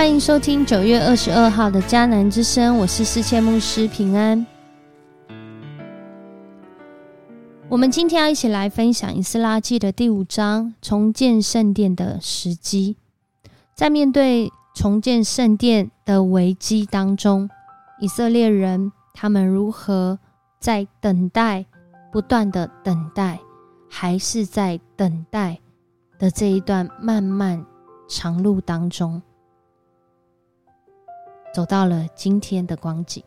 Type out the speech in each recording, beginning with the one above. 欢迎收听9月22号的迦南之声，我是世界牧师平安。我们今天要一起来分享以斯拉记的第5章，重建圣殿的时机。在面对重建圣殿的危机当中，以色列人他们如何在等待，不断的等待，还是在等待的这一段漫漫长路当中，走到了今天的光景。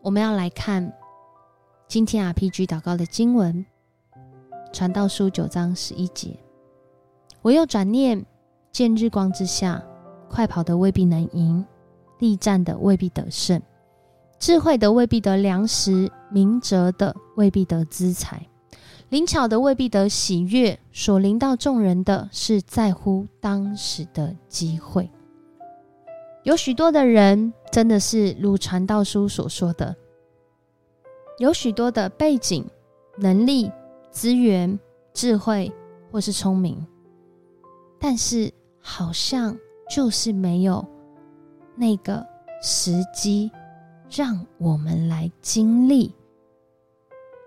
我们要来看今天 RPG 祷告的经文，传道书9章11节，我又转念见日光之下，快跑的未必能赢，力战的未必得胜，智慧的未必得粮食，明哲的未必得资财，灵巧的未必得喜悦，所临到众人的是在乎当时的机会。有许多的人真的是如传道书所说的，有许多的背景、能力、资源、智慧或是聪明，但是好像就是没有那个时机让我们来经历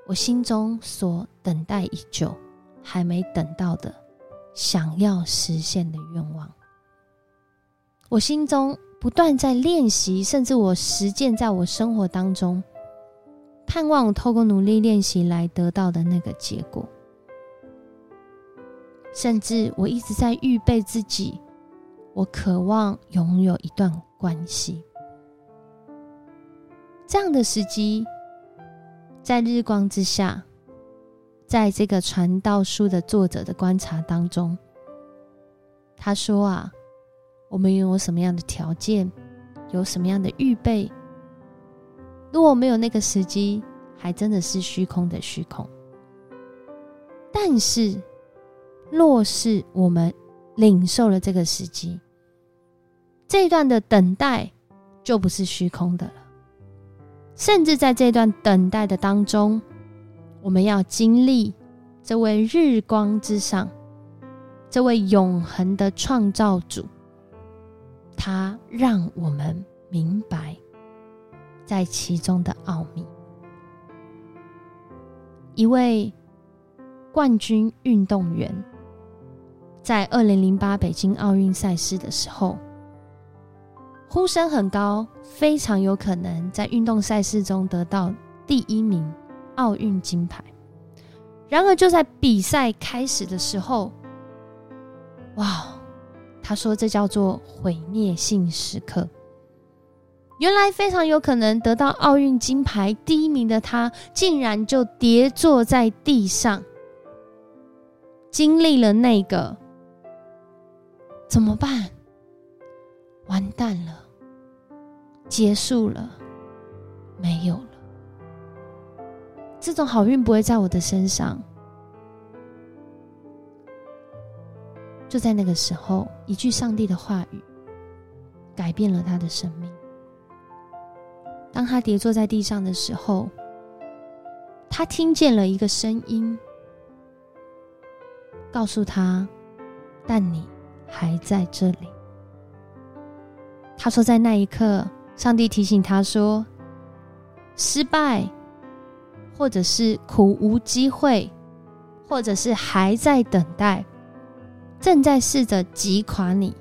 我心中所等待已久还没等到的想要实现的愿望。我心中不断在练习，甚至我实践在我生活当中，盼望我透过努力练习来得到的那个结果。甚至我一直在预备自己，我渴望拥有一段关系。这样的时机，在日光之下，在这个传道书的作者的观察当中，他说啊，我们拥有什么样的条件，有什么样的预备，如果没有那个时机，还真的是虚空的虚空。但是若是我们领受了这个时机，这一段的等待就不是虚空的了。甚至在这段等待的当中，我们要经历这位日光之上，这位永恒的创造主，他让我们明白在其中的奥秘。一位冠军运动员在2008北京奥运赛事的时候，呼声很高，非常有可能在运动赛事中得到第1名奥运金牌。然而就在比赛开始的时候，哇，他说这叫做毁灭性时刻。原来非常有可能得到奥运金牌第1名的他，竟然就跌坐在地上，经历了那个怎么办，完蛋了，结束了，没有了，这种好运不会在我的身上。就在那个时候，一句上帝的话语改变了他的生命。当他跌坐在地上的时候，他听见了一个声音告诉他，但你还在这里。他说在那一刻，上帝提醒他说，失败或者是苦无机会，或者是还在等待，正在试着击垮你，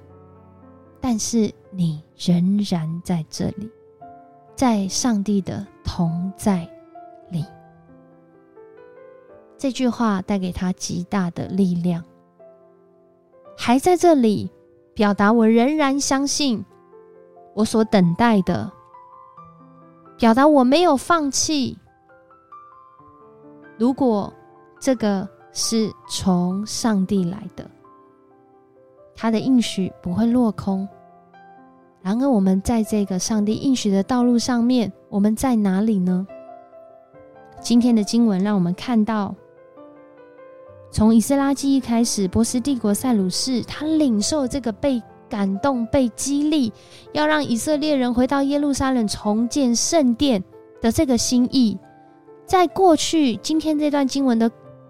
但是你仍然在这里，在上帝的同在里。这句话带给他极大的力量。还在这里，表达我仍然相信我所等待的，表达我没有放弃。如果这个是从上帝来的，他的应许不会落空。然而我们在这个上帝应许的道路上面，我们在哪里呢？今天的经文让我们看到，从以斯拉记一开始，波斯帝国塞鲁士他领受这个被感动、被激励要让以色列人回到耶路撒冷重建圣殿的这个心意。在过去今天这段经文的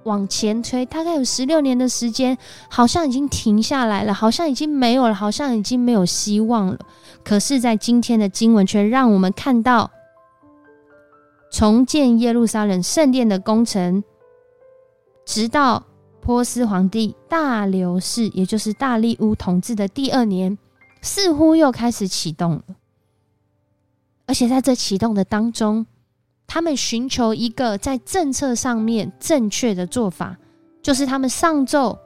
往前推，大概有16年的时间，好像已经停下来了，好像已经没有了，好像已经没有希望了。可是在今天的经文却让我们看到重建耶路撒冷圣殿的工程，直到波斯皇帝大流士，也就是大利乌统治的第2年，似乎又开始启动了。而且在这启动的当中，他们寻求一个在政策上面正确的做法，就是他们上奏，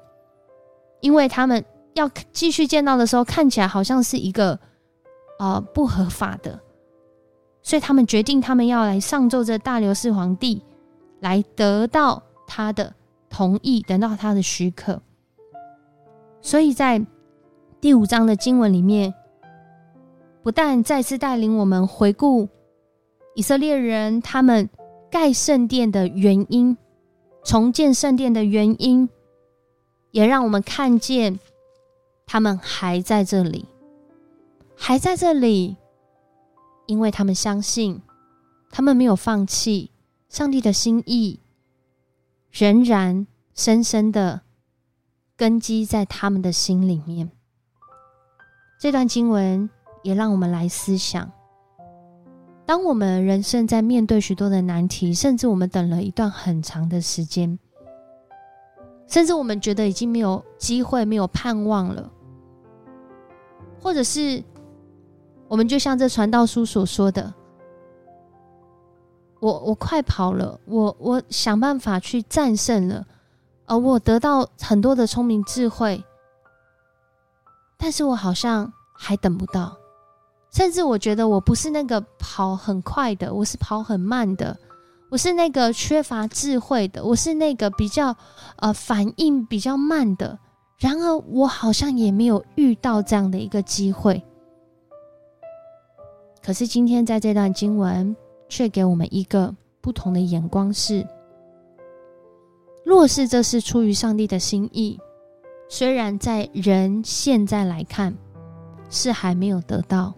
因为他们要继续建造的时候，看起来好像是一个不合法的，所以他们决定他们要来上奏这大流士皇帝，来得到他的同意，得到他的许可。所以在第5章的经文里面，不但再次带领我们回顾以色列人他们盖圣殿的原因，重建圣殿的原因，也让我们看见他们还在这里，因为他们相信，他们没有放弃上帝的心意，仍然深深的根基在他们的心里面。这段经文也让我们来思想，当我们人生在面对许多的难题，甚至我们等了一段很长的时间，甚至我们觉得已经没有机会，没有盼望了，或者是我们就像这传道书所说的，我快跑了，我想办法去战胜了，而我得到很多的聪明智慧，但是我好像还等不到，甚至我觉得我不是那个跑很快的，我是跑很慢的，我是那个缺乏智慧的，我是那个比较反应比较慢的，然而我好像也没有遇到这样的一个机会。可是今天在这段经文却给我们一个不同的眼光，是若是这是出于上帝的心意，虽然在人现在来看是还没有得到，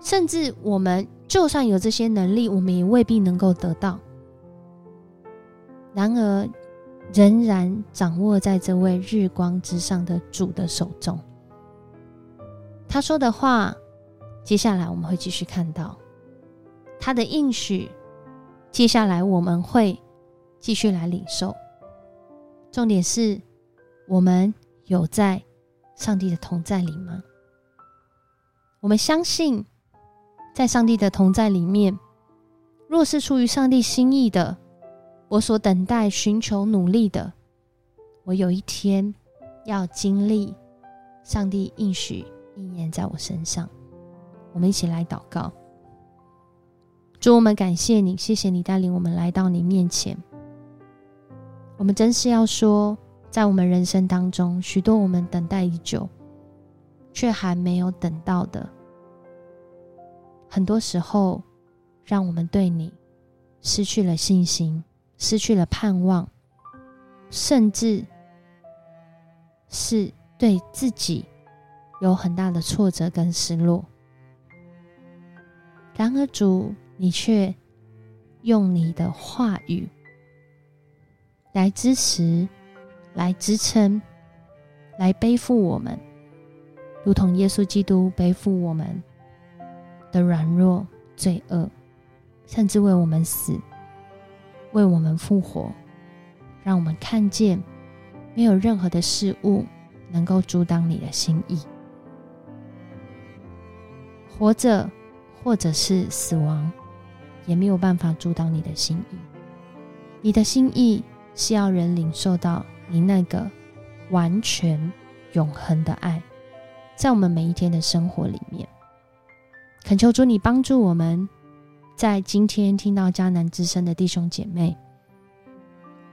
甚至我们就算有这些能力，我们也未必能够得到，然而仍然掌握在这位日光之上的主的手中。他说的话，接下来我们会继续看到他的应许，接下来我们会继续来领受。重点是，我们有在上帝的同在里吗？我们相信在上帝的同在里面，若是出于上帝心意的，我所等待寻求努力的，我有一天要经历上帝应许应验在我身上。我们一起来祷告。主，我们感谢你，谢谢你带领我们来到你面前。我们真是要说，在我们人生当中，许多我们等待已久却还没有等到的，很多时候让我们对你失去了信心，失去了盼望，甚至是对自己有很大的挫折跟失落。然而主，你却用你的话语来支持，来支撑，来背负我们，如同耶稣基督背负我们的软弱、罪恶，甚至为我们死，为我们复活，让我们看见没有任何的事物能够阻挡你的心意。活着或者是死亡，也没有办法阻挡你的心意。你的心意是要人领受到你那个完全永恒的爱，在我们每一天的生活里面。恳求主你帮助我们，在今天听到迦南之声的弟兄姐妹，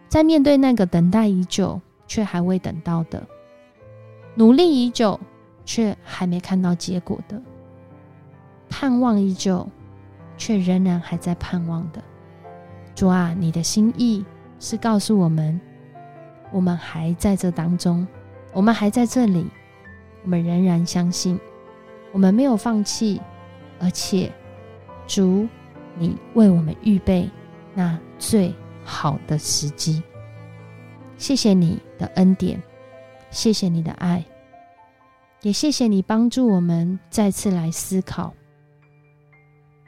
在面对那个等待已久却还未等到的，努力已久却还没看到结果的，盼望已久却仍然还在盼望的，主啊，你的心意是告诉我们，我们还在这当中，我们还在这里，我们仍然相信，我们没有放弃，而且主，你为我们预备那最好的时机。谢谢你的恩典，谢谢你的爱，也谢谢你帮助我们再次来思考，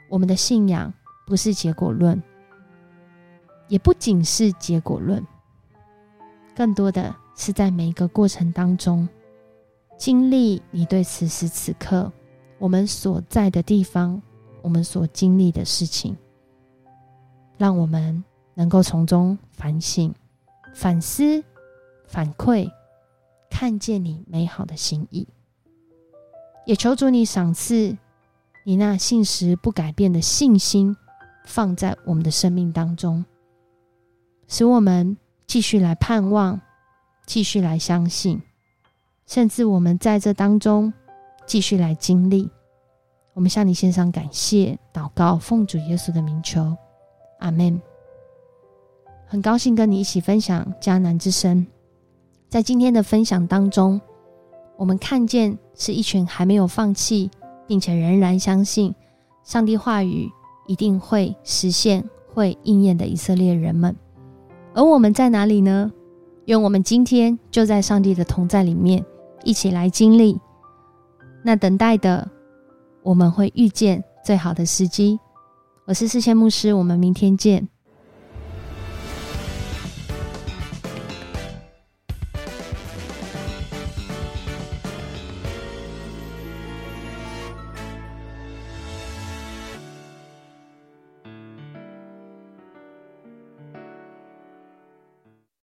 我们的信仰不是结果论，也不仅是结果论，更多的是在每一个过程当中经历你对此时此刻我们所在的地方，我们所经历的事情，让我们能够从中反省、反思、反馈，看见你美好的心意。也求主你赏赐你那信实不改变的信心，放在我们的生命当中，使我们继续来盼望，继续来相信，甚至我们在这当中继续来经历。我们向你献上感谢祷告，奉主耶稣的名求，阿们。很高兴跟你一起分享迦南之声。在今天的分享当中，我们看见是一群还没有放弃并且仍然相信上帝话语一定会实现会应验的以色列人们。而我们在哪里呢？愿我们今天就在上帝的同在里面一起来经历那等待的，我们会遇见最好的时机。我是世谦牧师，我们明天见。